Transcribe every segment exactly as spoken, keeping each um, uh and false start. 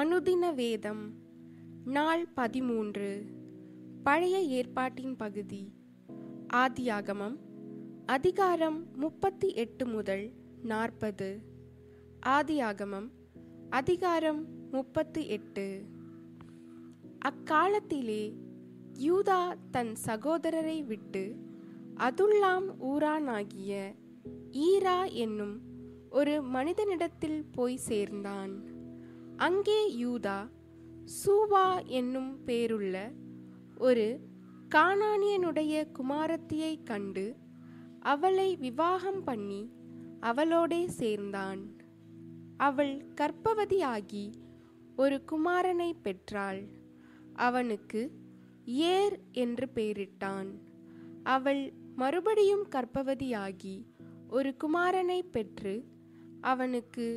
அனுதின வேதம் நாள் பதிமூன்று. பழைய ஏற்பாட்டின் பகுதி. ஆதியாகமம் அதிகாரம் முப்பத்தி எட்டு முதல் நாற்பது. ஆதியாகமம் அதிகாரம் முப்பத்தி எட்டு. அக்காலத்திலே யூதா தன் சகோதரரை விட்டு அதுல்லாம் ஊரானாகிய ஈரா என்னும் ஒரு மனிதனிடத்தில் போய் சேர்ந்தான். அங்கே யூதா சூவா என்னும் பேருள்ள ஒரு கானானியனுடைய குமாரத்தியை கண்டு அவளை விவாகம் பண்ணி அவளோடே சேர்ந்தான். அவள் கர்ப்பவதியாகி ஒரு குமாரனை பெற்றாள். அவனுக்கு ஏர் என்று பெயரிட்டான். அவள் மறுபடியும் கர்ப்பவதியாகி ஒரு குமாரனை பெற்று அவனுக்கு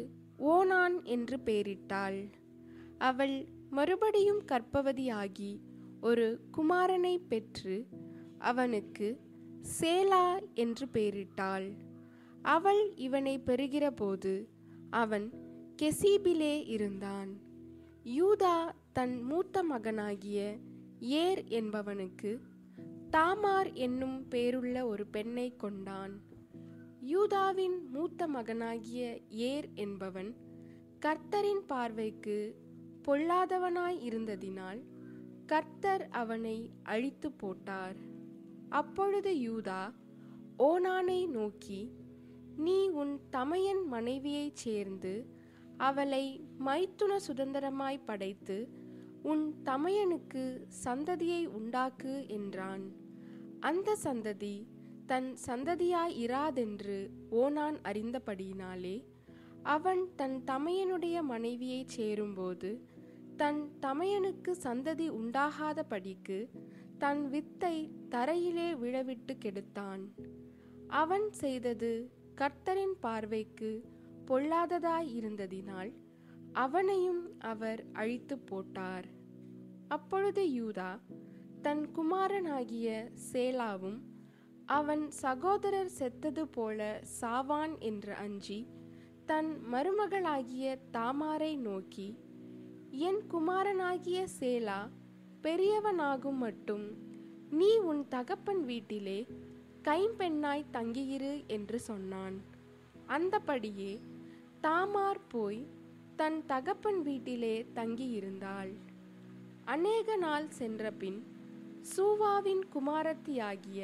ஓனான் என்று பெயரிட்டாள். அவள் மறுபடியும் கர்ப்பவதியாகி ஒரு குமாரனை பெற்று அவனுக்கு சேலா என்று பெயரிட்டாள். அவள் இவனை பெறுகிற போது அவன் கெசீபிலே இருந்தான். யூதா தன் மூத்த மகனாகிய ஏர் என்பவனுக்கு தாமார் என்னும் பேருள்ள ஒரு பெண்ணை கொண்டான். யூதாவின் மூத்த மகனாகிய ஏர் என்பவன் கர்த்தரின் பார்வைக்கு பொல்லாதவனாய் இருந்ததினால் கர்த்தர் அவனை அழித்து போட்டார். அப்பொழுது யூதா ஓனானை நோக்கி, நீ உன் தமையன் மனைவியைச் சேர்ந்து அவளை மைத்துன சுதந்திரமாய் படைத்து உன் தமையனுக்கு சந்ததியை உண்டாக்கு என்றான். அந்த சந்ததி தன் சந்ததியாய் இராதென்று ஓனான் அறிந்தபடியினாலே அவன் தன் தமையனுடைய மனைவியைச் சேரும்போது தன் தமையனுக்கு சந்ததி உண்டாகாதபடிக்கு தன் வித்தை தரையிலே விழவிட்டு கெடுத்தான். அவன் செய்தது கர்த்தரின் பார்வைக்கு பொல்லாததாய் இருந்ததினால் அவனையும் அவர் அழித்து போட்டார். அப்பொழுது யூதா தன் குமாரனாகிய சேலாவும் அவன் சகோதரர் செத்தது போல சாவான் என்று அஞ்சி தன் மருமகளாகிய தாமாரை நோக்கி, என் குமாரனாகிய சேலா பெரியவனாகும் மட்டும் நீ உன் தகப்பன் வீட்டிலே கைம்பெண்ணாய் தங்கியிரு என்று சொன்னான். அந்தபடியே தாமார் போய் தன் தகப்பன் வீட்டிலே தங்கியிருந்தாள். அநேக நாள் சென்றபின் சூவாவின் குமாரத்தியாகிய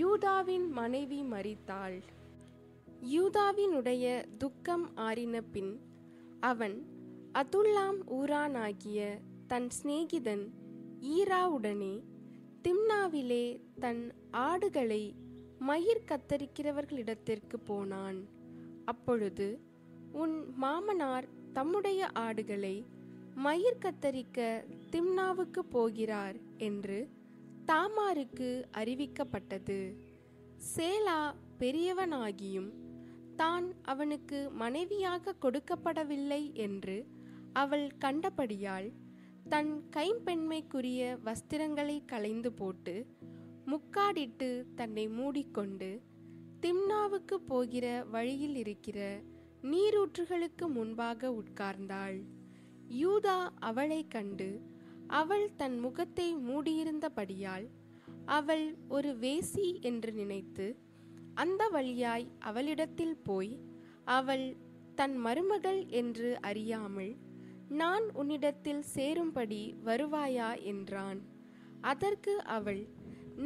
யூதாவின் மனைவி மரித்தாள். யூதாவினுடைய துக்கம் ஆறின பின் அவன் அதுல்லாம் ஊரானாகிய தன் சிநேகிதன் ஈராவுடனே திம்னாவிலே தன் ஆடுகளை மயிர் கத்தரிக்கிறவர்களிடத்திற்கு போனான். அப்பொழுது உன் மாமனார் தம்முடைய ஆடுகளை மயிர் கத்தரிக்க திம்னாவுக்கு போகிறார் என்று தாமாருக்கு அறிவிக்கப்பட்டது. சேலா பெரியவனாகியும் தான் அவனுக்கு மனைவியாக கொடுக்கப்படவில்லை என்று அவள் கண்டபடியால் தன் கைம்பெண்மைக்குரிய வஸ்திரங்களை களைந்து போட்டு முக்காடிட்டு தன்னை மூடிக்கொண்டு திம்னாவுக்கு போகிற வழியில் இருக்கிற நீரூற்றுகளுக்கு முன்பாக உட்கார்ந்தாள். யூதா அவளை கண்டு அவள் தன் முகத்தை மூடியிருந்தபடியால் அவள் ஒரு வேசி என்று நினைத்து அந்த வழியாய் அவளிடத்தில் போய் அவள் தன் மருமகள் என்று அறியாமல், நான் உன்னிடத்தில் சேரும்படி வருவாயா என்றான். அதற்கு அவள்,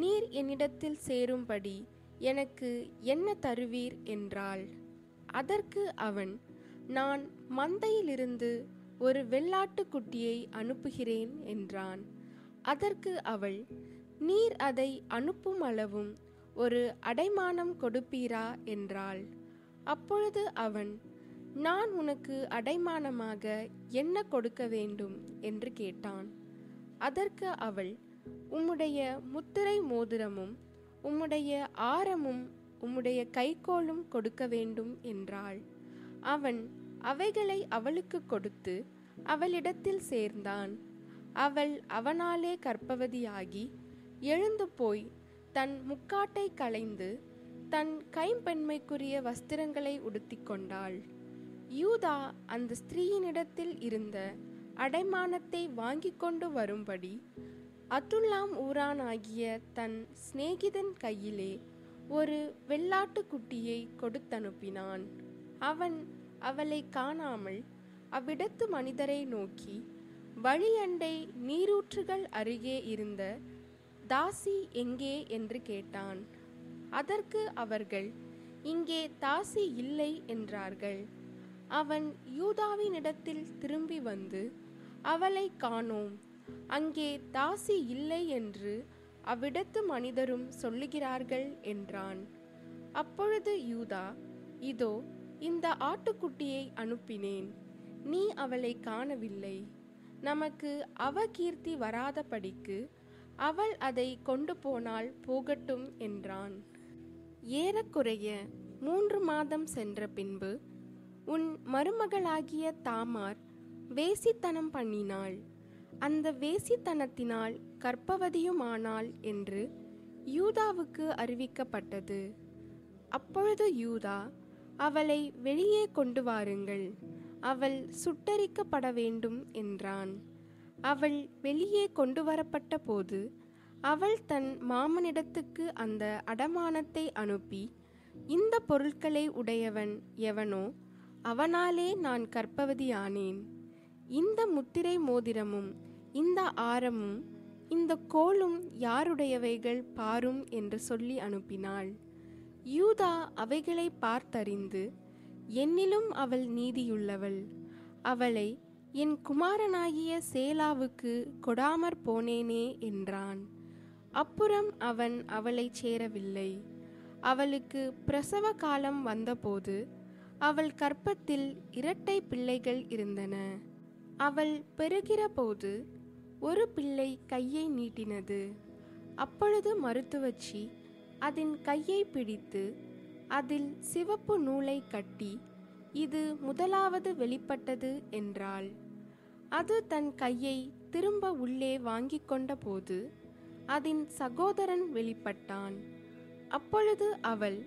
நீர் என்னிடத்தில் சேரும்படி எனக்கு என்ன தருவீர் என்றாள். அதற்கு அவன், நான் மந்தையிலிருந்து ஒரு வெள்ளாட்டுக்குட்டியை அனுப்புகிறேன் என்றான். அதற்கு அவள், நீர் அதை அனுப்பும் அளவும் ஒரு அடைமானம் கொடுப்பீரா என்றாள். அப்பொழுது அவன், நான் உனக்கு அடைமானமாக என்ன கொடுக்க வேண்டும் என்று கேட்டான். அதற்கு அவள், உம்முடைய முத்திரை மோதிரமும் உம்முடைய ஆரமும் உம்முடைய கைக்கோலும் கொடுக்க வேண்டும் என்றாள். அவன் அவைகளை அவளுக்கு கொடுத்து அவளிடத்தில் சேர்ந்தான். அவள் அவனாலே கற்பவதியாகி எழுந்து போய் தன் முக்காட்டை களைந்து தன் கைம்பெண்மைக்குரிய வஸ்திரங்களை உடுத்தி கொண்டாள். யூதா அந்த ஸ்திரீயினிடத்தில் இருந்த அடைமானத்தை வாங்கி கொண்டு வரும்படி அத்துல்லாம் ஊரானாகிய தன் சிநேகிதன் கையிலே ஒரு வெள்ளாட்டுக்குட்டியை கொடுத்தனுப்பினான். அவன் அவளை காணாமல் அவ்விடத்து மனிதரை நோக்கி, வழியண்டை நீரூற்றுகள் அருகே இருந்த தாசி எங்கே என்று கேட்டான். அதற்கு அவர்கள், இங்கே தாசி இல்லை என்றார்கள். அவன் யூதாவினிடத்தில் திரும்பி வந்து, அவளை காணோம், அங்கே தாசி இல்லை என்று அவ்விடத்து மனிதரும் சொல்லுகிறார்கள் என்றான். அப்பொழுது யூதா, இதோ இந்த ஆட்டுக்குட்டியை அனுப்பினேன், நீ அவளை காணவில்லை, நமக்கு அவகீர்த்தி வராதபடிக்கு அவள் அதை கொண்டு போனால் போகட்டும் என்றான். ஏறக்குறைய மூன்று மாதம் சென்ற பின்பு உன் மருமகளாகிய தாமார் வேசித்தனம் பண்ணினாள், அந்த வேசித்தனத்தினால் கற்பவதியுமானாள் என்று யூதாவுக்கு அறிவிக்கப்பட்டது. அப்பொழுது யூதா, அவளை வெளியே கொண்டு வாருங்கள், அவள் சுட்டரிக்கப்பட வேண்டும் என்றான். அவள் வெளியே கொண்டு வரப்பட்ட போது அவள் தன் மாமனிடத்துக்கு அந்த அடமானத்தை அனுப்பி, இந்த பொருட்களை உடையவன் எவனோ அவனாலே நான் கற்பவதியானேன், இந்த முத்திரை மோதிரமும் இந்த ஆரமும் இந்த கோலும் யாருடையவைகள் பாரும் என்று சொல்லி அனுப்பினாள். யூதா அவைகளை பார்த்தறிந்து, என்னிலும் அவள் நீதியுள்ளவள், அவளை என் குமாரனாகிய சேலாவுக்கு கொடாமற் போனேனே என்றான். அப்புறம் அவன் அவளை சேரவில்லை. அவளுக்கு பிரசவ காலம் வந்தபோது அவள் கற்பத்தில் இரட்டை பிள்ளைகள் இருந்தன. அவள் பெறுகிற போது ஒரு பிள்ளை கையை நீட்டினது. அப்பொழுது மருத்துவச்சி அதன் கையை பிடித்து அதில் சிவப்பு நூலை கட்டி, இது முதலாவது வெளிப்பட்டது என்றாள். அது தன் கையை திரும்ப உள்ளே வாங்கி கொண்ட போது அதன் சகோதரன் வெளிப்பட்டான். அப்பொழுது அவள்,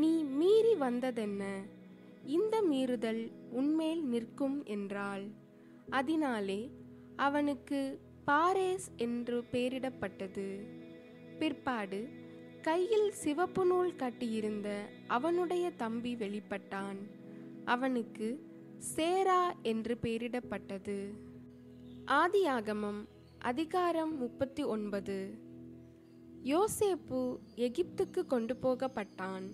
நீ மீறி வந்ததென்ன, இந்த மீறுதல் உன்மேல் நிற்கும் என்றாள். அதனாலே அவனுக்கு பாரேஸ் என்று பெயரிடப்பட்டது. பிற்பாடு கையில் சிவப்பு நூல் கட்டியிருந்த அவனுடைய தம்பி வெளிப்பட்டான். அவனுக்கு சேரா என்று பெயரிடப்பட்டது. ஆதியாகமம் அதிகாரம் முப்பத்தி ஒன்பது. யோசேப்பு எகிப்துக்கு கொண்டு போகப்பட்டான்.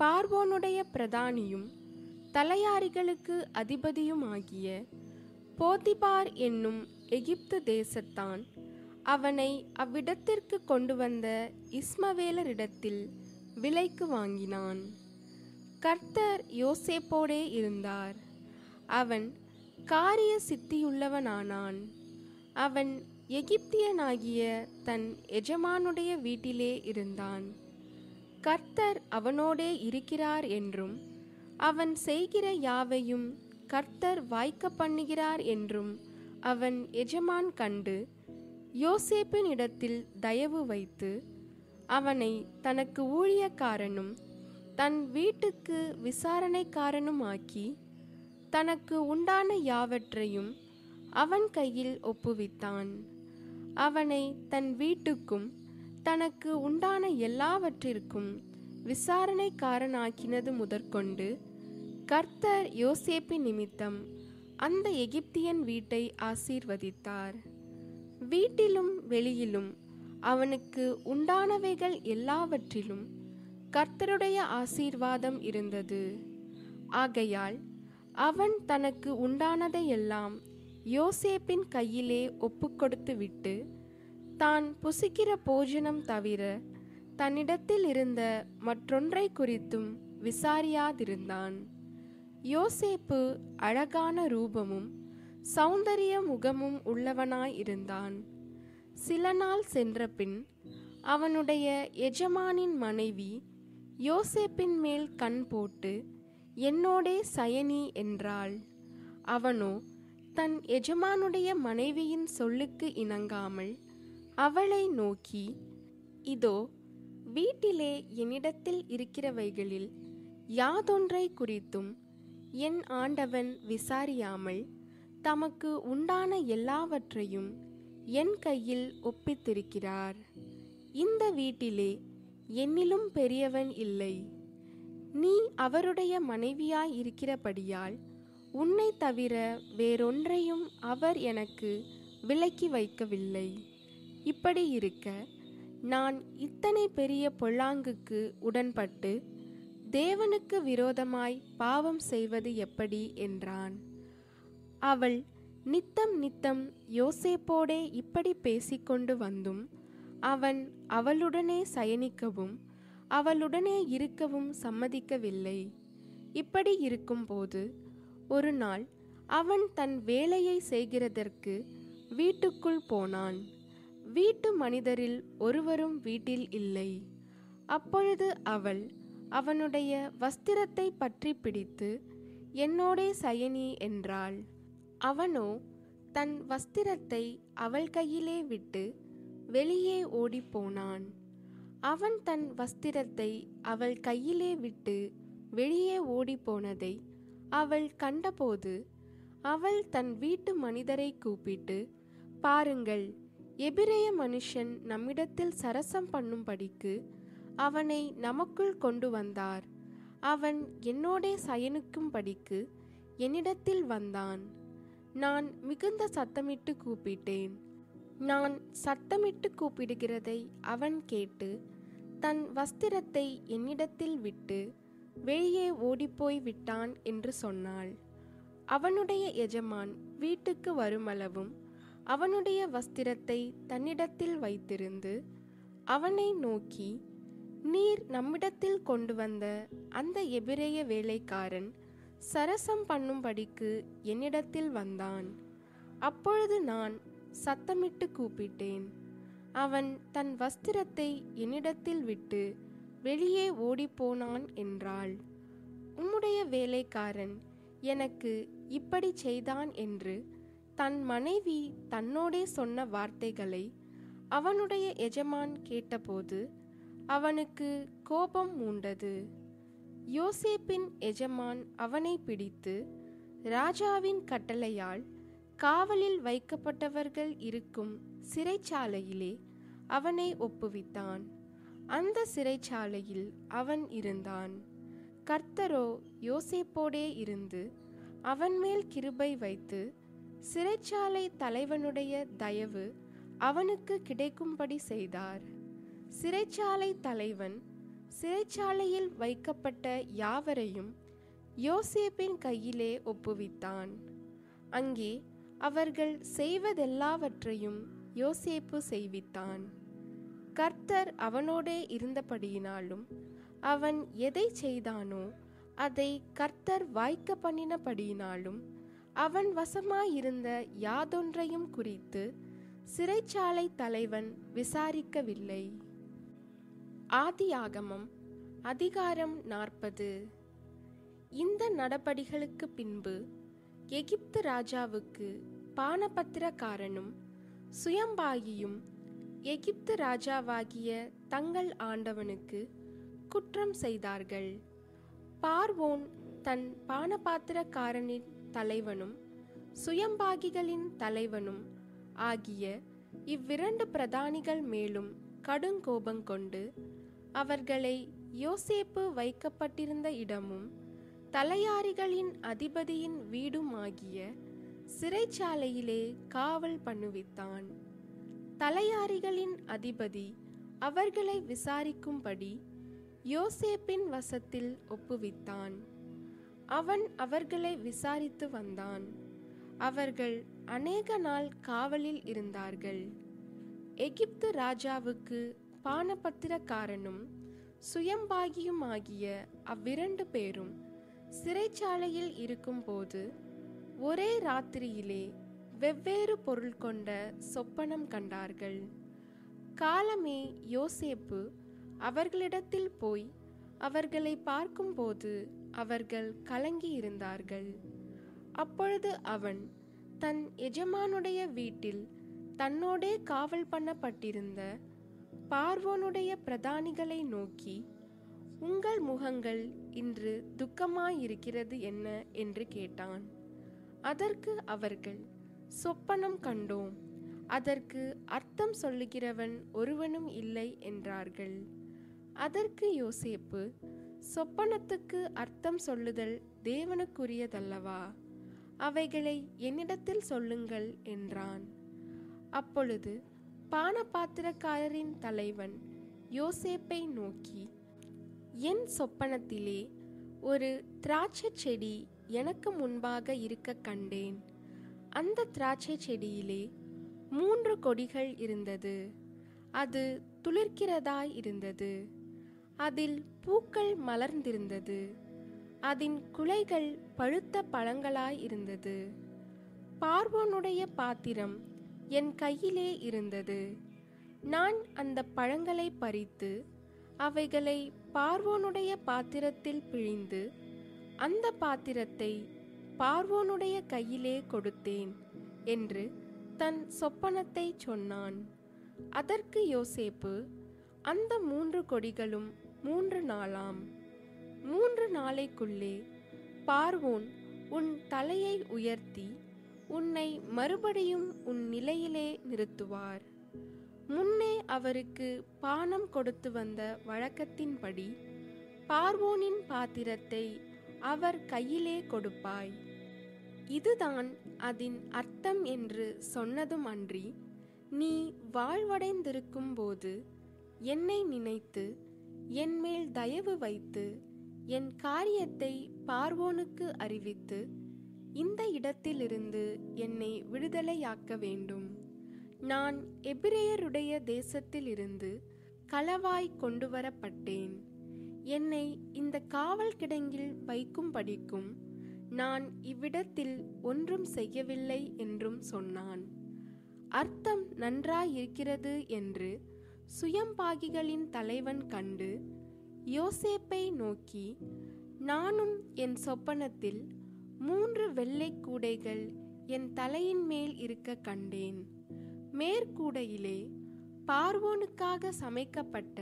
பார்வோனுடைய பிரதானியும் தலையாரிகளுக்கு அதிபதியுமாகிய போத்திபார் என்னும் எகிப்து தேசத்தான் அவனை அவ்விடத்திற்கு கொண்டு வந்த இஸ்மவேலரிடத்தில் விலைக்கு வாங்கினான். கர்த்தர் யோசேப்போடே இருந்தார். அவன் காரிய சித்தியுள்ளவனானான். அவன் எகிப்தியனாகிய தன் எஜமானுடைய வீட்டிலே இருந்தான். கர்த்தர் அவனோடே இருக்கிறார் என்றும் அவன் செய்கிற யாவையும் கர்த்தர் வாய்க்க பண்ணுகிறார் என்றும் அவன் எஜமான் கண்டு யோசேப்பின் இடத்தில் தயவு வைத்து அவனை தனக்கு ஊழியக்காரனும் தன் வீட்டுக்கு விசாரணைக்காரனுமாக்கி தனக்கு உண்டான யாவற்றையும் அவன் கையில் ஒப்புவித்தான். அவனை தன் வீட்டுக்கும் தனக்கு உண்டான எல்லாவற்றிற்கும் விசாரணைக்காரனாக்கினது முதற்கொண்டு கர்த்தர் யோசேப்பின் நிமித்தம் அந்த எகிப்தியன் வீட்டை ஆசீர்வதித்தார். வீட்டிலும் வெளியிலும் அவனுக்கு உண்டானவைகள் எல்லாவற்றிலும் கர்த்தருடைய ஆசீர்வாதம் இருந்தது. ஆகையால் அவன் தனக்கு உண்டானதையெல்லாம் யோசேப்பின் கையிலே ஒப்பு கொடுத்துவிட்டு தான் புசிக்கிற போஜனம் தவிர தன்னிடத்தில் இருந்த மற்றொன்றை குறித்தும் விசாரியாதிருந்தான். யோசேப்பு அழகான ரூபமும் சௌந்தரிய முகமும் உள்ளவனாயிருந்தான். சில நாள் சென்றபின் அவனுடைய எஜமானின் மனைவி யோசேப்பின் மேல் கண் போட்டு, என்னோடே சயனி என்றாள். அவனோ தன் எஜமானுடைய மனைவியின் சொல்லுக்கு இணங்காமல் அவளை நோக்கி, இதோ வீட்டிலே என்னிடத்தில் இருக்கிறவைகளில் யாதொன்றை குறித்தும் என் ஆண்டவன் விசாரியாமல் தமக்கு உண்டான எல்லாவற்றையும் என் கையில் ஒப்பித்திருக்கிறார். இந்த வீட்டிலே என்னிலும் பெரியவன் இல்லை. நீ அவருடைய மனைவியாய் இருக்கிறபடியால் உன்னை தவிர வேறொன்றையும் அவர் எனக்கு விலக்கி வைக்கவில்லை. இப்படி இருக்க, நான் இத்தனை பெரிய பொல்லாங்குக்கு உடன்பட்டு தேவனுக்கு விரோதமாய் பாவம் செய்வது எப்படி என்றான். அவள் நித்தம் நித்தம் யோசேப்போடே இப்படி பேசிக்கொண்டு வந்தும் அவன் அவளுடனே சயனிக்கவும் அவளுடனே இருக்கவும் சம்மதிக்கவில்லை. இப்படி இருக்கும்போது ஒரு நாள் அவன் தன் வேலையை செய்கிறதற்கு வீட்டுக்குள் போனான். வீட்டு மனிதரில் ஒருவரும் வீட்டில் இல்லை. அப்பொழுது அவள் அவனுடைய வஸ்திரத்தை பற்றி பிடித்து, என்னோடே சயனி என்றாள். அவனோ தன் வஸ்திரத்தை அவள் கையிலே விட்டு வெளியே ஓடிப்போனான். அவன் தன் வஸ்திரத்தை அவள் கையிலே விட்டு வெளியே ஓடிப்போனதை அவள் கண்டபோது அவள் தன் வீட்டு மனிதரை கூப்பிட்டு, பாருங்கள், எபிரேய மனுஷன் நம்மிடத்தில் சரசம் பண்ணும்படிக்கு அவனை நமக்குள் கொண்டு வந்தார். அவன் என்னோடே சயனிக்கும்படிக்கு என்னிடத்தில் வந்தான். நான் மிகுந்த சத்தமிட்டு கூப்பிட்டேன். நான் சத்தமிட்டு கூப்பிடுகிறதை அவன் கேட்டு தன் வஸ்திரத்தை என்னிடத்தில் விட்டு வெளியே ஓடிப்போய் விட்டான் என்று சொன்னாள். அவனுடைய எஜமான் வீட்டுக்கு வருமளவும் அவனுடைய வஸ்திரத்தை தன்னிடத்தில் வைத்திருந்து அவனை நோக்கி, நீர் நம்மிடத்தில் கொண்டு வந்த அந்த எபிரேய வேலைக்காரன் சரசம் பண்ணும்படிக்கு என்னிடத்தில் வந்தான். அப்பொழுது நான் சத்தமிட்டு கூப்பிட்டேன். அவன் தன் வஸ்திரத்தை என்னிடத்தில் விட்டு வெளியே ஓடிப்போனான் என்றாள். உம்முடைய வேலைக்காரன் எனக்கு இப்படி செய்தான் என்று தன் மனைவி தன்னோடே சொன்ன வார்த்தைகளை அவனுடைய எஜமான் கேட்டபோது அவனுக்கு கோபம் மூண்டது. யோசேப்பின் எஜமான் அவனை பிடித்து, ராஜாவின் கட்டளையால் காவலில் வைக்கப்பட்டவர்கள் இருக்கும் சிறைச்சாலையிலே அவனை ஒப்புவித்தான். அந்த சிறைச்சாலையில் அவன் இருந்தான். கர்த்தரோ யோசேப்போடே இருந்து அவன் மேல் கிருபை வைத்து சிறைச்சாலை தலைவனுடைய தயவு அவனுக்கு கிடைக்கும்படி செய்தார். சிறைச்சாலை தலைவன் சிறைச்சாலையில் வைக்கப்பட்ட யாவரையும் யோசேப்பின் கையிலே ஒப்புவித்தான். அங்கே அவர்கள் செய்வதெல்லாவற்றையும் யோசேப்பு செய்வித்தான். கர்த்தர் அவனோடே இருந்தபடியினாலும் அவன் எதை செய்தானோ அதை கர்த்தர் வாய்க்க பண்ணினபடியினாலும் அவன் வசமாயிருந்த யாதொன்றையும் குறித்து சிறைச்சாலை தலைவன் விசாரிக்கவில்லை. ஆதியாகமம் அதிகாரம் நாற்பது. இந்த நடபடிகளுக்கு பின்பு எகிப்து ராஜாவுக்கு பானபத்திரக்காரனும் சுயம்பாகியும் எகிப்து ராஜாவாகிய தங்கள் ஆண்டவனுக்கு குற்றம் செய்தார்கள். பார்வோன் தன் பானபாத்திரக்காரனின் தலைவனும் சுயம்பாகிகளின் தலைவனும் ஆகிய இவ்விரண்டு பிரதானிகள் மேலும் கடுங்கோபம் கொண்டு அவர்களை யோசேப்பு வைக்கப்பட்டிருந்த இடமும் தலையாரிகளின் அதிபதியின் வீடுமாகிய சிறைச்சாலையிலே காவல் பண்ணுவித்தான். தலையாரிகளின் அதிபதி அவர்களை விசாரிக்கும்படி யோசேப்பின் வசத்தில் ஒப்புவித்தான். அவன் அவர்களை விசாரித்து வந்தான். அவர்கள் அநேக நாள் காவலில் இருந்தார்கள். எகிப்து ராஜாவுக்கு பானபத்திரக்காரனும் சுயம்பாகியுமாகிய அவ்விரண்டு பேரும் சிறைச்சாலையில் இருக்கும்போது ஒரே ராத்திரியிலே வெவ்வேறு பொருள் கொண்ட சொப்பனம் கண்டார்கள். காலமே யோசேப்பு அவர்களிடத்தில் போய் அவர்களை பார்க்கும்போது அவர்கள் கலங்கி இருந்தார்கள். அப்பொழுது அவன் தன் எஜமானுடைய வீட்டில் தன்னோடே காவல் பண்ணப்பட்டிருந்த பார்வோனுடைய பிரதானிகளை நோக்கி, உங்கள் முகங்கள் இன்று துக்கமாயிருக்கிறது என்ன என்று கேட்டான். அதற்கு அவர்கள், சொப்பனம் கண்டோம், அதற்கு அர்த்தம் சொல்லுகிறவன் ஒருவனும் இல்லை என்றார்கள். அதற்கு யோசேப்பு, சொப்பனத்துக்கு அர்த்தம் சொல்லுதல் தேவனுக்குரியதல்லவா, அவைகளை என்னிடத்தில் சொல்லுங்கள் என்றான். அப்பொழுது பானபாத்திரக்காரரின் தலைவன் யோசேப்பை நோக்கி, என் சொப்பனத்திலே ஒரு திராட்சை செடி எனக்கு முன்பாக இருக்க கண்டேன். அந்த திராட்சை செடியிலே மூன்று கொடிகள் இருந்தது. அது துளிர்க்கிறதாய் இருந்தது. அதில் பூக்கள் மலர்ந்திருந்தது. அதன் குலைகள் பழுத்த பழங்களாய் இருந்தது. பார்வோனுடைய பாத்திரம் என் கையிலே இருந்தது. நான் அந்த பழங்களை பறித்து அவைகளை பார்வோனுடைய பாத்திரத்தில் பிழிந்து அந்த பாத்திரத்தை பார்வோனுடைய கையிலே கொடுத்தேன் என்று தன் சொப்பனத்தை சொன்னான். அதற்கு யோசேப்பு, அந்த மூன்று கொடிகளும் மூன்று நாளாம். மூன்று நாளைக்குள்ளே பார்வோன் உன் தலையை உயர்த்தி உன்னை மறுபடியும் உன் நிலையிலே நிறுத்துவார். முன்னே அவருக்கு பானம் கொடுத்து வந்த வழக்கத்தின்படி பார்வோனின் பாத்திரத்தை அவர் கையிலே கொடுப்பாய். இதுதான் அதன் அர்த்தம் என்று சொன்னதும் அன்றி, நீ வாழ்வடைந்திருக்கும் போது என்னை நினைத்து என்மேல் தயவு வைத்து என் காரியத்தை பார்வோனுக்கு அறிவித்து இந்த இடத்திலிருந்து என்னை விடுதலையாக்க வேண்டும். நான் எபிரேயருடைய தேசத்திலிருந்து களவாய் கொண்டு வரப்பட்டேன். என்னை இந்த காவல் கிடங்கில் வைக்கும்படிக்கும் நான் இவ்விடத்தில் ஒன்றும் செய்யவில்லை என்றும் சொன்னான். அர்த்தம் நன்றாயிருக்கிறது என்று சுயம்பாகிகளின் தலைவன் கண்டு யோசேப்பை நோக்கி, நானும் என் சொப்பனத்தில் மூன்று வெள்ளை கூடைகள் என் தலையின் மேல் இருக்க கண்டேன். மேற்கூடையிலே பார்வோனுக்காக சமைக்கப்பட்ட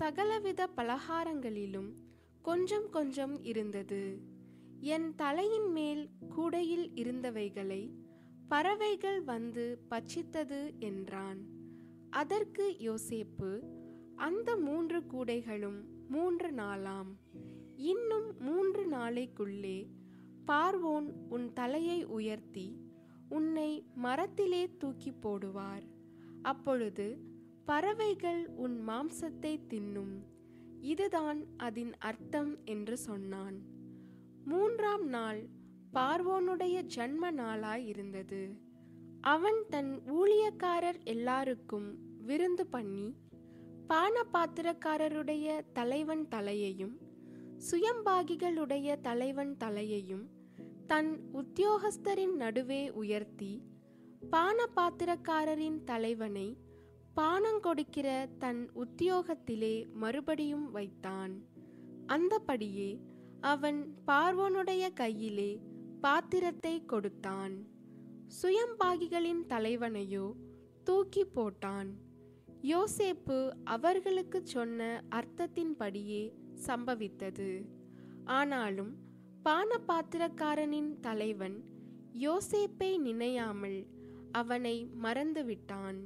சகலவித பலகாரங்களிலும் கொஞ்சம் கொஞ்சம் இருந்தது. என் தலையின் மேல் கூடையில் இருந்தவைகளை பறவைகள் வந்து பட்சித்தது என்றான். அதற்கு யோசேப்பு, அந்த மூன்று கூடைகளும் மூன்று நாளாம். இன்னும் மூன்று நாளைக்குள்ளே பார்வோன் உன் தலையை உயர்த்தி உன்னை மரத்திலே தூக்கி போடுவார். அப்பொழுது பறவைகள் உன் மாம்சத்தை தின்னும். இதுதான் அதன் அர்த்தம் என்று சொன்னான். மூன்றாம் நாள் பார்வோனுடைய ஜன்ம நாளாய் இருந்தது. அவன் தன் ஊழியக்காரர் எல்லாருக்கும் விருந்து பண்ணி பானபாத்திரக்காரருடைய தலைவன் தலையையும் சுயம்பாகிகளுடைய தலைவன் தலையையும் தன் உத்தியோகஸ்தரின் நடுவே உயர்த்தி பானபாத்திரக்காரரின் தலைவனை பானங்கொடுக்கிற தன் உத்தியோகத்திலே மறுபடியும் வைத்தான். அந்தபடியே அவன் பார்வோனுடைய கையிலே பாத்திரத்தை கொடுத்தான். சுயம்பாகிகளின் தலைவனையோ தூக்கி போட்டான். யோசேப்பு அவர்களுக்கு சொன்ன அர்த்தத்தின்படியே சம்பவித்தது. ஆனாலும் பானபாத்திரக்காரனின் தலைவன் யோசேப்பை நினையாமல் அவனை மறந்துவிட்டான்.